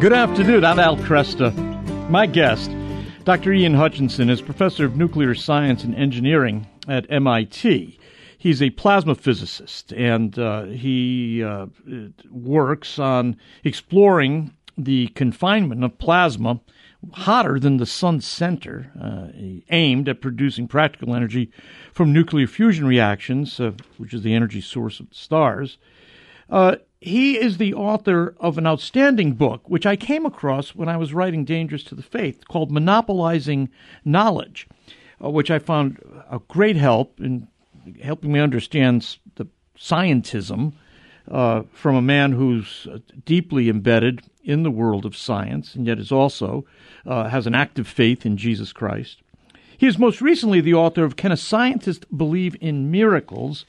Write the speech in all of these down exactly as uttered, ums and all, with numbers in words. Good afternoon, I'm Al Cresta. My guest, Doctor Ian Hutchinson, is professor of nuclear science and engineering at M I T. He's a plasma physicist, and uh, he uh, works on exploring the confinement of plasma hotter than the sun's center, uh, aimed at producing practical energy from nuclear fusion reactions, uh, which is the energy source of the stars. Uh, he is the author of an outstanding book, which I came across when I was writing Dangerous to the Faith, called Monopolizing Knowledge, uh, which I found a great help in helping me understand the scientism uh, from a man who's deeply embedded in the world of science and yet is also uh, has an active faith in Jesus Christ. He is most recently the author of Can a Scientist Believe in Miracles?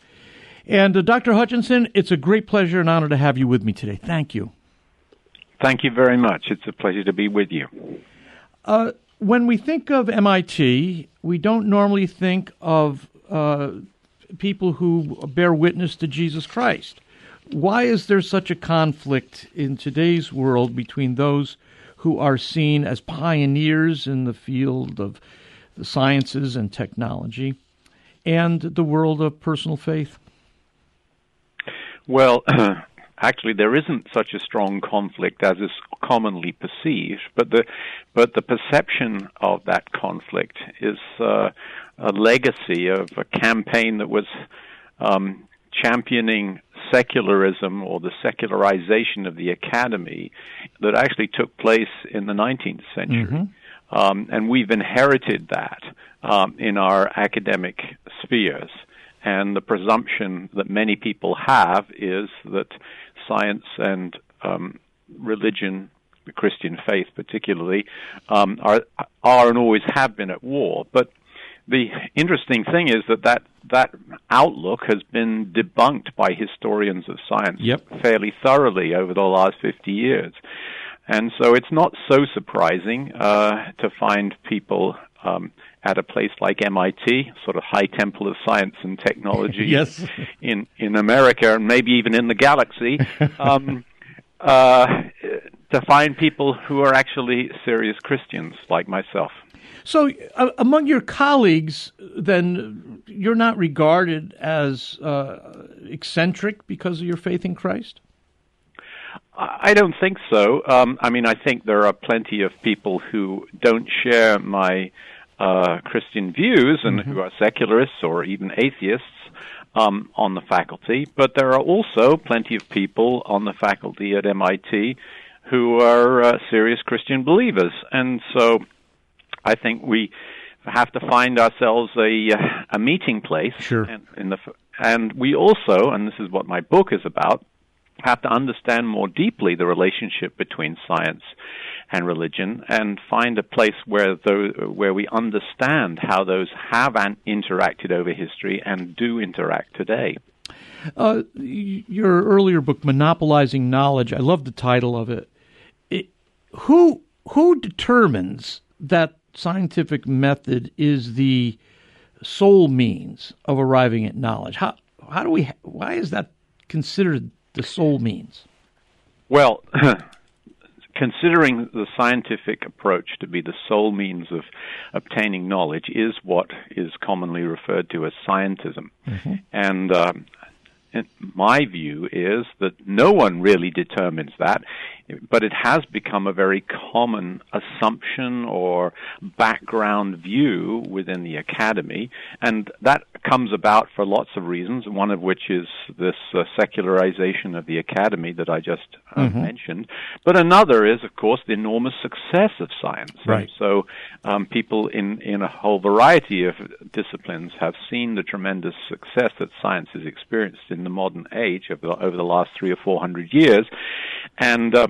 And uh, Doctor Hutchinson, it's a great pleasure and honor to have you with me today. Thank you. Thank you very much. It's a pleasure to be with you. Uh, when we think of M I T, we don't normally think of uh, people who bear witness to Jesus Christ. Why is there such a conflict in today's world between those who are seen as pioneers in the field of the sciences and technology and the world of personal faith? Well, actually, there isn't such a strong conflict as is commonly perceived, but the but the perception of that conflict is uh, a legacy of a campaign that was um, championing secularism or the secularization of the academy that actually took place in the nineteenth century. Mm-hmm. Um, and we've inherited that um, in our academic spheres. And the presumption that many people have is that science and um, religion, the Christian faith particularly, um, are are and always have been at war. But the interesting thing is that that, that outlook has been debunked by historians of science yep. fairly thoroughly over the last fifty years. And so it's not so surprising uh, to find people um, at a place like M I T, sort of high temple of science and technology yes. in, in America and maybe even in the galaxy, um, uh, to find people who are actually serious Christians like myself. So uh, among your colleagues, then, you're not regarded as uh, eccentric because of your faith in Christ? I don't think so. Um, I mean, I think there are plenty of people who don't share my uh, Christian views and mm-hmm. who are secularists or even atheists um, on the faculty, but there are also plenty of people on the faculty at M I T who are uh, serious Christian believers, and so I think we have to find ourselves a a meeting place. Sure. And, in the, and we also, and this is what my book is about, have to understand more deeply the relationship between science and religion and find a place where those, where we understand how those have an, interacted over history and do interact today. Uh, your earlier book, Monopolizing Knowledge, I love the title of it. it who who determines that scientific method is the sole means of arriving at knowledge? How how do we? Why is that considered the sole means? Well, considering the scientific approach to be the sole means of obtaining knowledge is what is commonly referred to as scientism, mm-hmm. and um, my view is that no one really determines that, but it has become a very common assumption or background view within the academy, and that comes about for lots of reasons, one of which is this uh, secularization of the academy that I just uh, mm-hmm. mentioned, but another is, of course, the enormous success of science. Right. So um, people in, in a whole variety of disciplines have seen the tremendous success that science has experienced in the modern age of the, over the last three or four hundred years, and uh,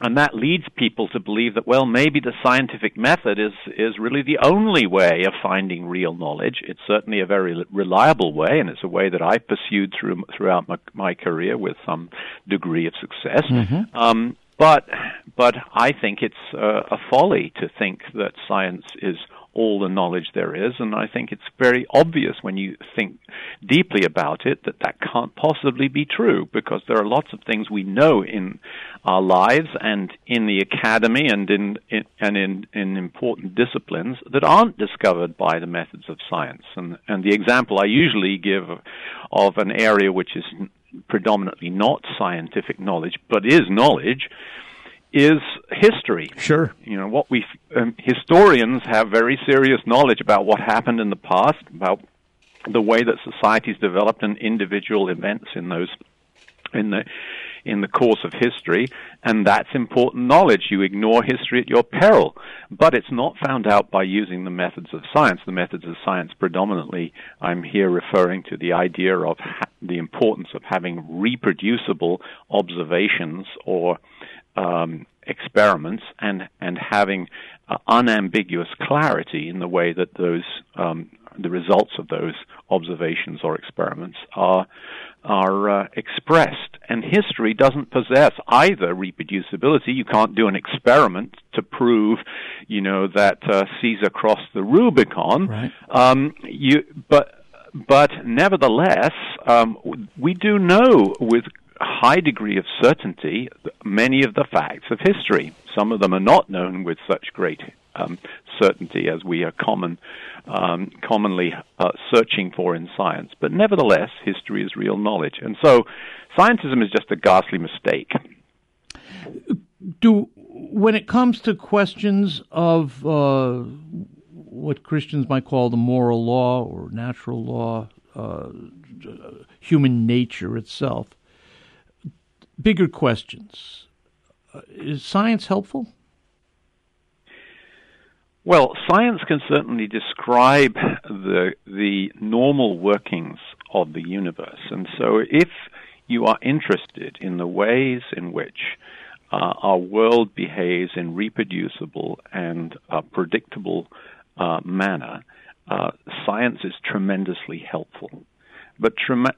and that leads people to believe that, well, maybe the scientific method is is really the only way of finding real knowledge. It's certainly a very reliable way, and it's a way that I pursued through throughout my, my career with some degree of success. Mm-hmm. Um, but but I think it's uh, a folly to think that science is all the knowledge there is, and I think it's very obvious when you think deeply about it that that can't possibly be true, because there are lots of things we know in our lives and in the academy and in, in and in, in important disciplines that aren't discovered by the methods of science. And, and the example I usually give of an area which is predominantly not scientific knowledge but is knowledge is history. Sure. You know, what we um, historians have very serious knowledge about what happened in the past, about the way that societies developed and individual events in those in the in the course of history, and that's important knowledge. You ignore history at your peril, but it's not found out by using the methods of science. The methods of science predominantly, I'm here referring to the idea of ha- the importance of having reproducible observations or um, experiments and, and having uh, unambiguous clarity in the way that those um, the results of those observations or experiments are are uh, expressed. And history doesn't possess either reproducibility. You can't do an experiment to prove, you know, that uh, Caesar crossed the Rubicon. Right. Um, you, but but nevertheless, um, we do know with high degree of certainty many of the facts of history. Some of them are not known with such great um, certainty as we are common, um, commonly uh, searching for in science. But nevertheless, history is real knowledge. And so scientism is just a ghastly mistake. Do, when it comes to questions of uh, what Christians might call the moral law or natural law, uh, human nature itself, bigger questions. Uh, is science helpful? Well, science can certainly describe the the normal workings of the universe. And so if you are interested in the ways in which uh, our world behaves in reproducible and uh, predictable uh, manner, uh, science is tremendously helpful. But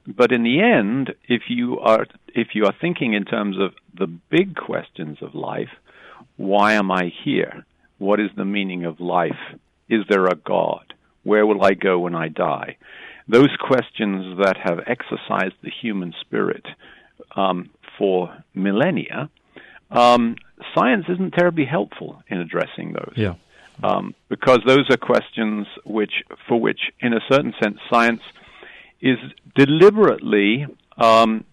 but in the end, if you are if you are thinking in terms of the big questions of life, why am I here? What is the meaning of life? Is there a God? Where will I go when I die? Those questions that have exercised the human spirit um, for millennia, um, science isn't terribly helpful in addressing those. Yeah. Um, because those are questions which, for which, in a certain sense, science is deliberately um,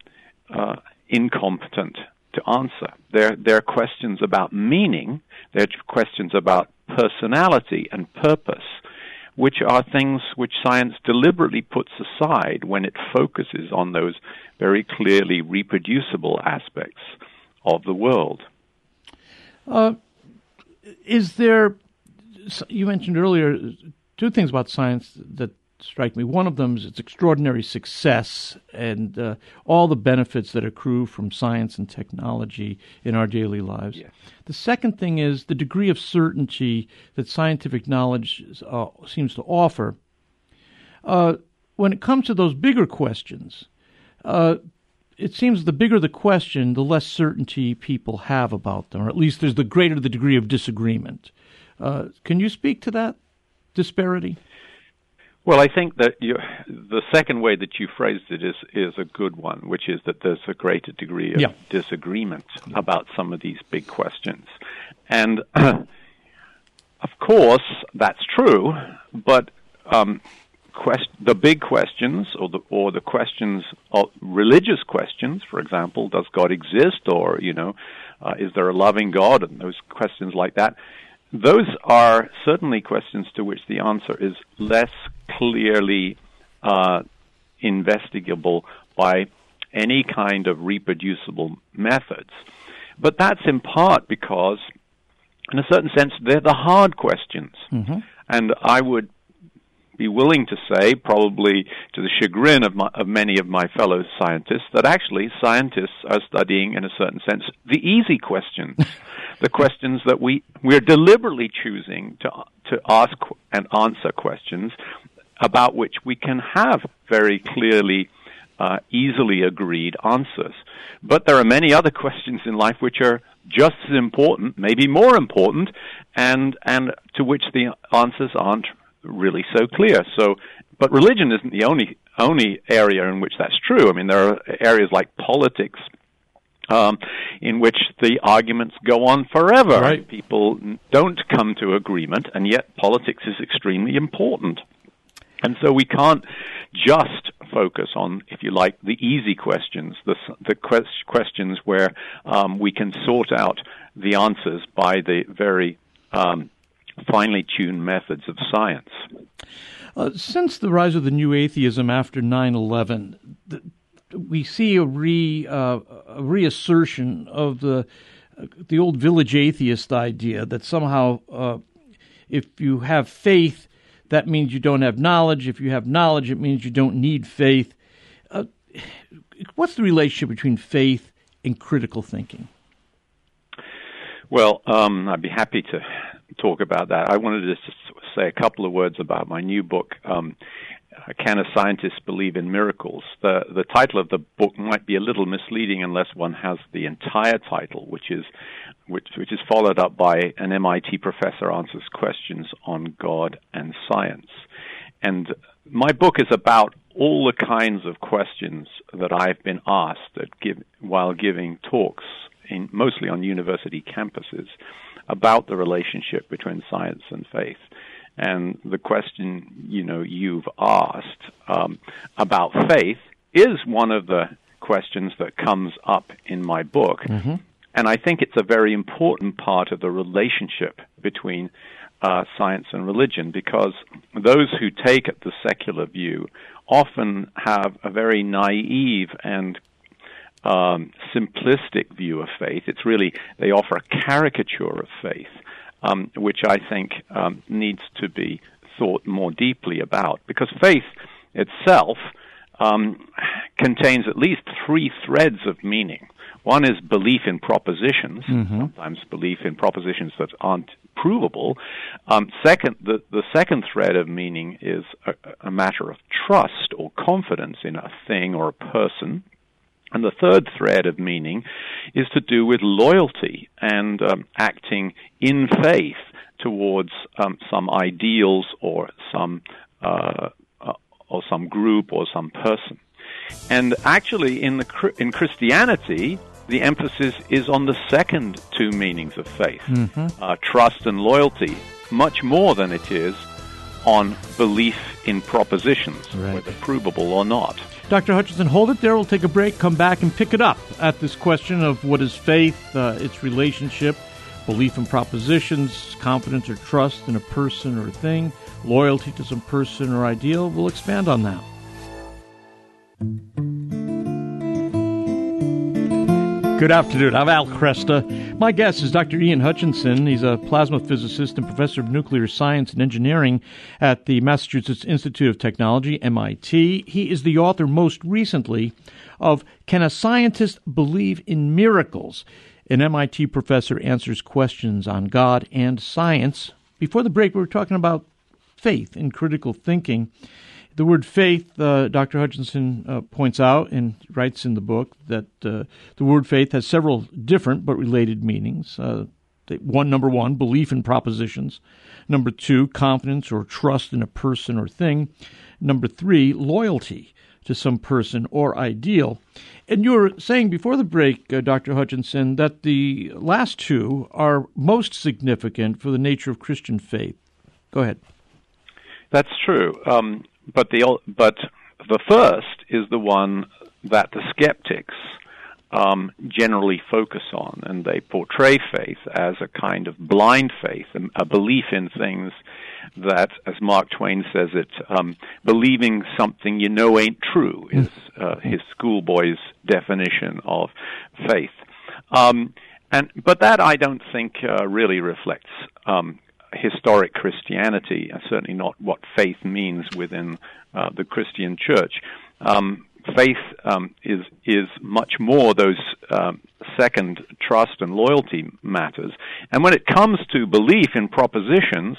uh, incompetent to answer. They're, they're questions about meaning, they're questions about personality and purpose, which are things which science deliberately puts aside when it focuses on those very clearly reproducible aspects of the world. Uh, is there, you mentioned earlier, two things about science that strike me. One of them is its extraordinary success and uh, all the benefits that accrue from science and technology in our daily lives. Yes. The second thing is the degree of certainty that scientific knowledge uh, seems to offer. Uh, when it comes to those bigger questions, uh, it seems the bigger the question, the less certainty people have about them, or at least there's the greater the degree of disagreement. Uh, can you speak to that disparity? Well, I think that you, the second way that you phrased it is, is a good one, which is that there's a greater degree of yeah. disagreement yeah. about some of these big questions. And, uh, of course, that's true, but um, quest- the big questions or the, or the questions, of religious questions, for example, does God exist, or, you know, uh, is there a loving God, and those questions like that, those are certainly questions to which the answer is less clearly uh, investigable by any kind of reproducible methods. But that's in part because, in a certain sense, they're the hard questions. Mm-hmm. And I would be willing to say, probably to the chagrin of, my, of many of my fellow scientists, that actually scientists are studying, in a certain sense, the easy questions, the questions that we we're deliberately choosing to to ask and answer, questions about which we can have very clearly, uh, easily agreed answers. But there are many other questions in life which are just as important, maybe more important, and and to which the answers aren't really so clear. So, but religion isn't the only only area in which that's true. I mean, there are areas like politics, um, in which the arguments go on forever. Right. People don't come to agreement, and yet politics is extremely important. And so we can't just focus on, if you like, the easy questions, the, the quest, questions where um, we can sort out the answers by the very um, finely tuned methods of science. Uh, since the rise of the new atheism after nine eleven, the, we see a, re, uh, a reassertion of the uh, the old village atheist idea that somehow uh, if you have faith, that means you don't have knowledge. If you have knowledge, it means you don't need faith. Uh, what's the relationship between faith and critical thinking? Well, um, I'd be happy to talk about that. I wanted to just say a couple of words about my new book, um, Can a Scientist Believe in Miracles? The, the title of the book might be a little misleading unless one has the entire title, which is Which, which is followed up by an M I T professor answers questions on God and science. And my book is about all the kinds of questions that I've been asked at give, while giving talks, in, mostly on university campuses, about the relationship between science and faith. And the question, you know, you've asked um, about faith is one of the questions that comes up in my book. Mm-hmm. And I think it's a very important part of the relationship between uh, science and religion, because those who take the secular view often have a very naive and um, simplistic view of faith. It's really, they offer a caricature of faith, um, which I think um, needs to be thought more deeply about, because faith itself um, contains at least three threads of meaning. One is belief in propositions, mm-hmm. sometimes belief in propositions that aren't provable. Um, second, the, the second thread of meaning is a, a matter of trust or confidence in a thing or a person. And the third thread of meaning is to do with loyalty and um, acting in faith towards um, some ideals or some uh, uh, or some group or some person. And actually, in the in Christianity, the emphasis is on the second two meanings of faith, mm-hmm. uh, trust and loyalty, much more than it is on belief in propositions, right. whether provable or not. Doctor Hutchinson, hold it there. We'll take a break, come back, and pick it up at this question of what is faith, uh, its relationship, belief in propositions, confidence or trust in a person or a thing, loyalty to some person or ideal. We'll expand on that. Good afternoon. I'm Al Cresta. My guest is Doctor Ian Hutchinson. He's a plasma physicist and professor of nuclear science and engineering at the Massachusetts Institute of Technology, M I T. He is the author most recently of Can a Scientist Believe in Miracles? An M I T professor answers questions on God and science. Before the break, we were talking about faith and critical thinking. The word faith, uh, Doctor Hutchinson uh, points out and writes in the book that uh, the word faith has several different but related meanings. Uh, one, number one, belief in propositions. Number two, confidence or trust in a person or thing. Number three, loyalty to some person or ideal. And you were saying before the break, uh, Doctor Hutchinson, that the last two are most significant for the nature of Christian faith. Go ahead. That's true. Um But the but the first is the one that the skeptics um, generally focus on, and they portray faith as a kind of blind faith, a belief in things that, as Mark Twain says it, um, believing something you know ain't true is uh, his schoolboy's definition of faith. Um, and but that I don't think uh, really reflects Um, historic Christianity, and certainly not what faith means within uh, the Christian church. Um, faith um, is is much more those um, second trust and loyalty matters. And when it comes to belief in propositions,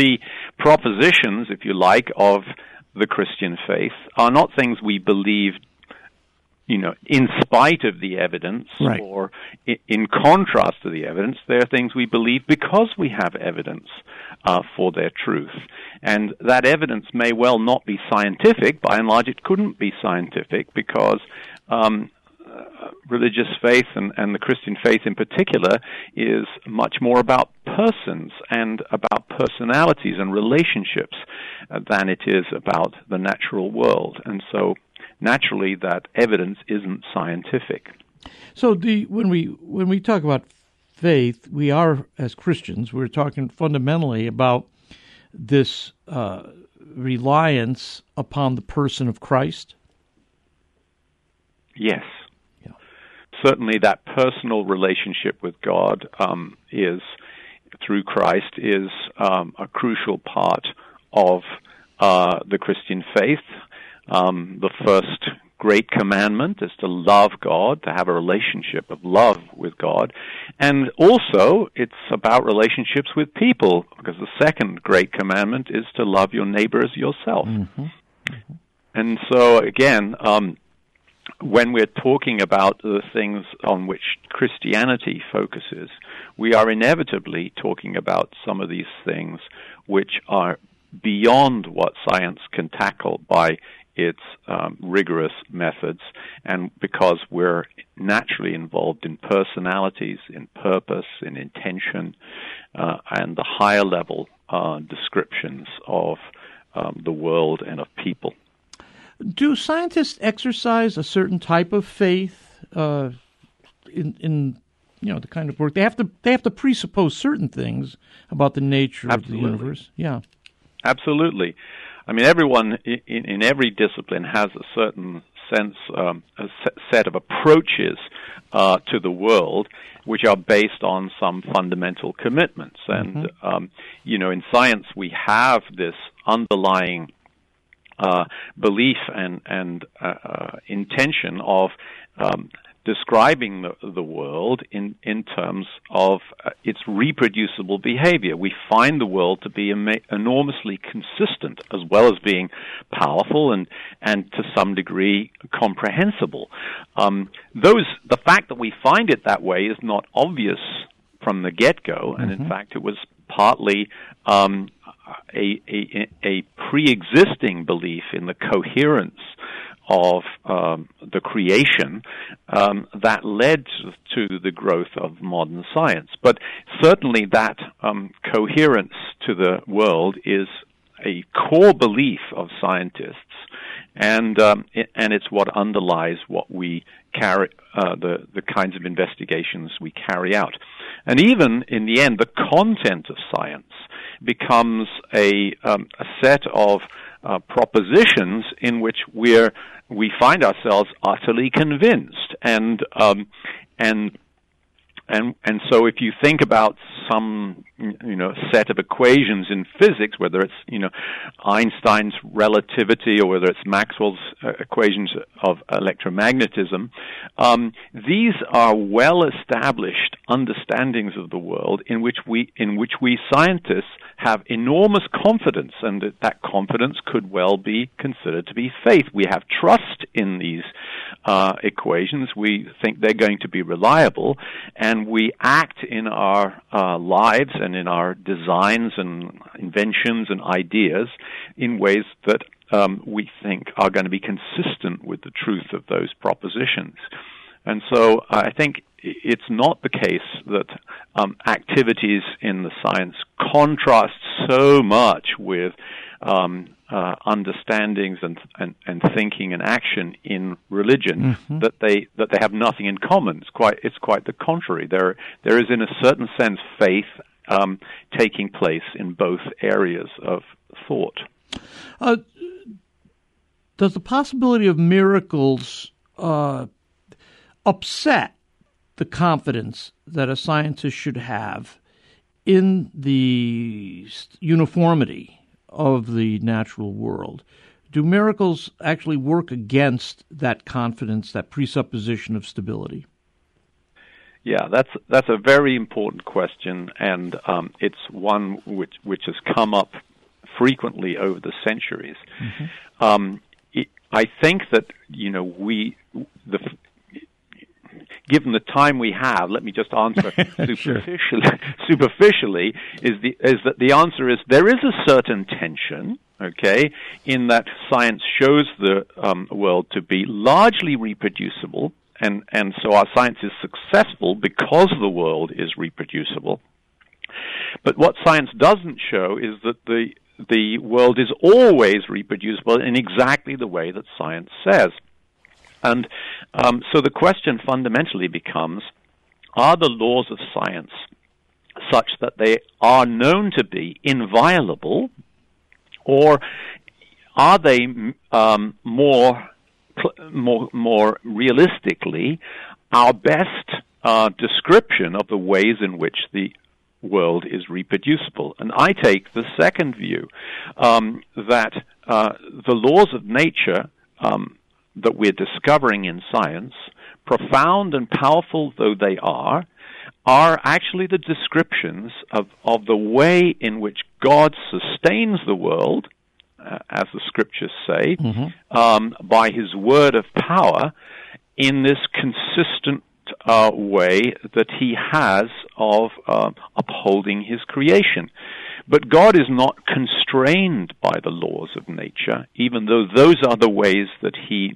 the propositions, if you like, of the Christian faith are not things we believe you know, in spite of the evidence, right, or in contrast to the evidence. There are things we believe because we have evidence uh, for their truth. And that evidence may well not be scientific. By and large, it couldn't be scientific because um, uh, religious faith, and, and the Christian faith in particular, is much more about persons and about personalities and relationships uh, than it is about the natural world. And so, naturally, that evidence isn't scientific. So the, when we when we talk about faith, we are, as Christians, we're talking fundamentally about this uh, reliance upon the person of Christ? Yes. Yeah. Certainly that personal relationship with God um, is, through Christ, is um, a crucial part of uh, the Christian faith. Um, the first great commandment is to love God, to have a relationship of love with God. And also, it's about relationships with people, because the second great commandment is to love your neighbor as yourself. Mm-hmm. Mm-hmm. And so, again, um, when we're talking about the things on which Christianity focuses, we are inevitably talking about some of these things which are beyond what science can tackle by its um, rigorous methods, and because we're naturally involved in personalities, in purpose, in intention, uh, and the higher level uh, descriptions of um, the world and of people. Do scientists exercise a certain type of faith uh, in, in you know, the kind of work they have to? They have to presuppose certain things about the nature Absolutely. Of the universe. Yeah, absolutely. I mean, everyone in, in every discipline has a certain sense, um, a set of approaches uh, to the world, which are based on some fundamental commitments. And, mm-hmm. um, you know, in science, we have this underlying uh, belief and, and uh, uh, intention of um, describing the, the world in, in terms of uh, its reproducible behavior. We find the world to be em- enormously consistent, as well as being powerful and, and to some degree comprehensible. Um, those, the fact that we find it that way is not obvious from the get-go, and mm-hmm. in fact it was partly um, a, a, a pre-existing belief in the coherence of um, the creation um, that led to the growth of modern science. But certainly that um, coherence to the world is a core belief of scientists, and um, it, and it's what underlies what we carry, uh, the the kinds of investigations we carry out, and even in the end, the content of science becomes a um, a set of uh, propositions in which we're we find ourselves utterly convinced, and um, and. And and so if you think about some, you know, set of equations in physics, whether it's, you know, Einstein's relativity or whether it's Maxwell's uh, equations of electromagnetism, um, these are well-established understandings of the world in which we in which we scientists have enormous confidence, and that, that confidence could well be considered to be faith. We have trust in these uh, equations. We think they're going to be reliable, and we act in our uh, lives and in our designs and inventions and ideas in ways that um, we think are going to be consistent with the truth of those propositions. And so I think it's not the case that um, activities in the science contrast so much with um, uh, understandings and, and, and thinking and action in religion mm-hmm. that they that they have nothing in common. It's quite it's quite the contrary. There there is in a certain sense faith um, taking place in both areas of thought. Uh, does the possibility of miracles uh, upset the confidence that a scientist should have in the uniformity of the natural world? Do miracles actually work against that confidence, that presupposition of stability? Yeah, that's that's a very important question, and um, it's one which which has come up frequently over the centuries. Mm-hmm. Um, I think that, you know, we, the given the time we have, let me just answer superficially, sure. superficially is, the, is that the answer is there is a certain tension, okay, in that science shows the um, world to be largely reproducible, and, and so our science is successful because the world is reproducible. But what science doesn't show is that the the world is always reproducible in exactly the way that science says. And um, so the question fundamentally becomes, are the laws of science such that they are known to be inviolable, or are they um, more, more, more realistically our best uh, description of the ways in which the world is reproducible? And I take the second view, um, that uh, the laws of nature um, that we're discovering in science, profound and powerful though they are, are actually the descriptions of, of the way in which God sustains the world, uh, as the scriptures say, mm-hmm. um, by his word of power, in this consistent uh, way that he has of uh, upholding his creation. But God is not constrained by the laws of nature, even though those are the ways that he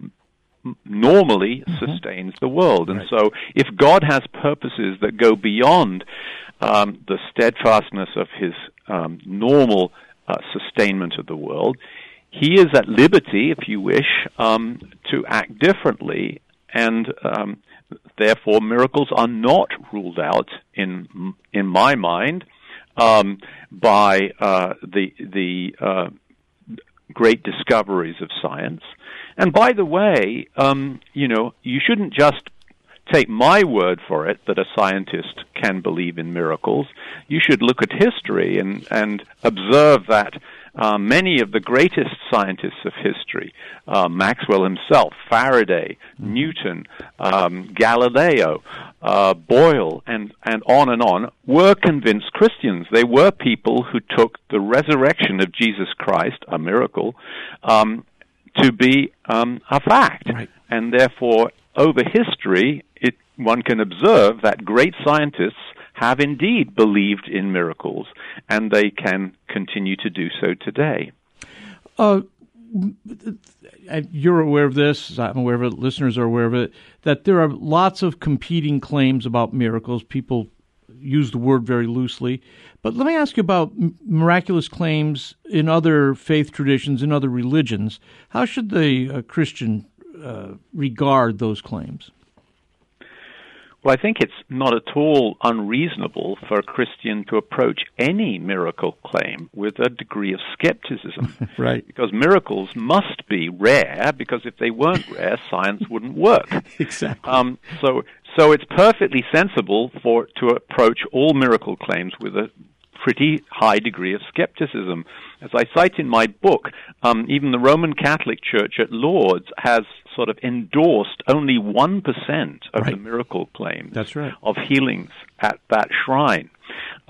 normally mm-hmm. sustains the world. And right. so if God has purposes that go beyond um, the steadfastness of his um, normal uh, sustainment of the world, he is at liberty, if you wish, um, to act differently, and um, therefore miracles are not ruled out, in in my mind, um, by uh, the the uh, great discoveries of science. And by the way, um, you know, you shouldn't just take my word for it that a scientist can believe in miracles. You should look at history and, and observe that uh, many of the greatest scientists of history, uh, Maxwell himself, Faraday, Newton, um, Galileo, uh, Boyle, and, and on and on, were convinced Christians. They were people who took the resurrection of Jesus Christ, a miracle, um, to be um, a fact. Right. And therefore, over history, it, one can observe that great scientists have indeed believed in miracles, and they can continue to do so today. Uh, you're aware of this, I'm aware of it, listeners are aware of it, that there are lots of competing claims about miracles. People use the word very loosely. But let me ask you about miraculous claims in other faith traditions, in other religions. How should the uh, Christian Uh, regard those claims? Well, I think it's not at all unreasonable for a Christian to approach any miracle claim with a degree of skepticism. Right. Because miracles must be rare, because if they weren't rare, science wouldn't work. Exactly. Um, so, so it's perfectly sensible for to approach all miracle claims with a pretty high degree of skepticism. As I cite in my book, um, even the Roman Catholic Church at Lourdes has sort of endorsed only one percent of right. the miracle claims That's right. of healings at that shrine.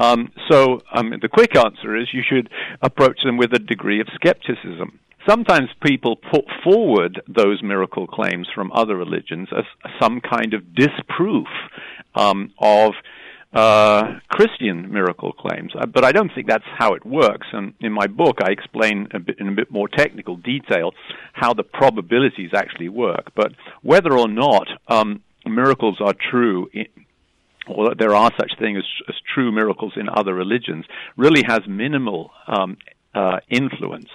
Um, so um, the quick answer is you should approach them with a degree of skepticism. Sometimes people put forward those miracle claims from other religions as some kind of disproof um, of Uh, Christian miracle claims, but I don't think that's how it works. And in my book, I explain a bit, in a bit more technical detail how the probabilities actually work. But whether or not um, miracles are true, in, or that there are such things as, as true miracles in other religions, really has minimal um, uh, influence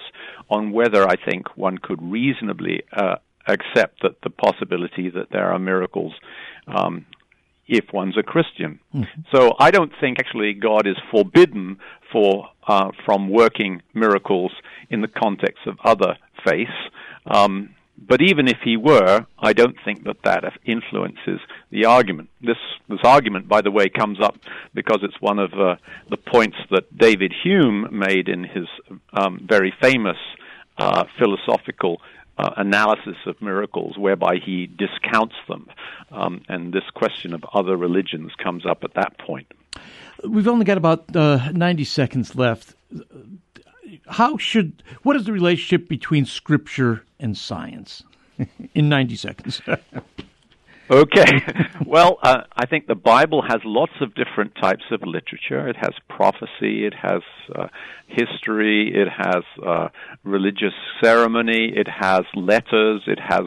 on whether I think one could reasonably uh, accept that the possibility that there are miracles um if one's a Christian. Mm-hmm. So I don't think actually God is forbidden for uh, from working miracles in the context of other faiths. Um, but even if he were, I don't think that that influences the argument. This this argument, by the way, comes up because it's one of uh, the points that David Hume made in his um, very famous uh, philosophical Uh, analysis of miracles, whereby he discounts them. Um, and this question of other religions comes up at that point. We've only got about uh, ninety seconds left. How should, what is the relationship between Scripture and science in ninety seconds? Okay. Well, uh, I think the Bible has lots of different types of literature. It has prophecy, it has uh, history, it has uh, religious ceremony, it has letters, it has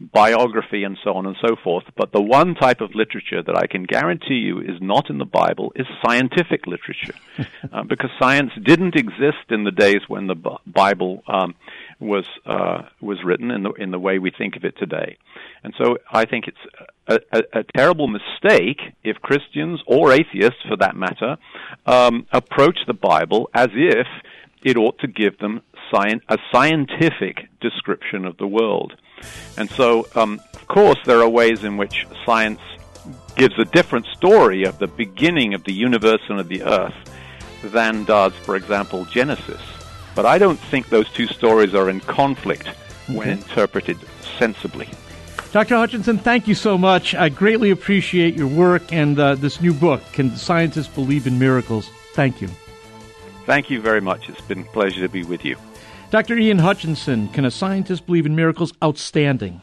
biography, and so on and so forth. But the one type of literature that I can guarantee you is not in the Bible is scientific literature, uh, because science didn't exist in the days when the Bible um, was uh, was written in the in the way we think of it today. And so I think it's a, a, a terrible mistake if Christians, or atheists for that matter, um, approach the Bible as if it ought to give them sci- a scientific description of the world. And so, um, of course, there are ways in which science gives a different story of the beginning of the universe and of the earth than does, for example, Genesis. But I don't think those two stories are in conflict when okay. interpreted sensibly. Doctor Hutchinson, thank you so much. I greatly appreciate your work and uh, this new book, Can Scientists Believe in Miracles? Thank you. Thank you very much. It's been a pleasure to be with you. Doctor Ian Hutchinson, Can a Scientist Believe in Miracles? Outstanding.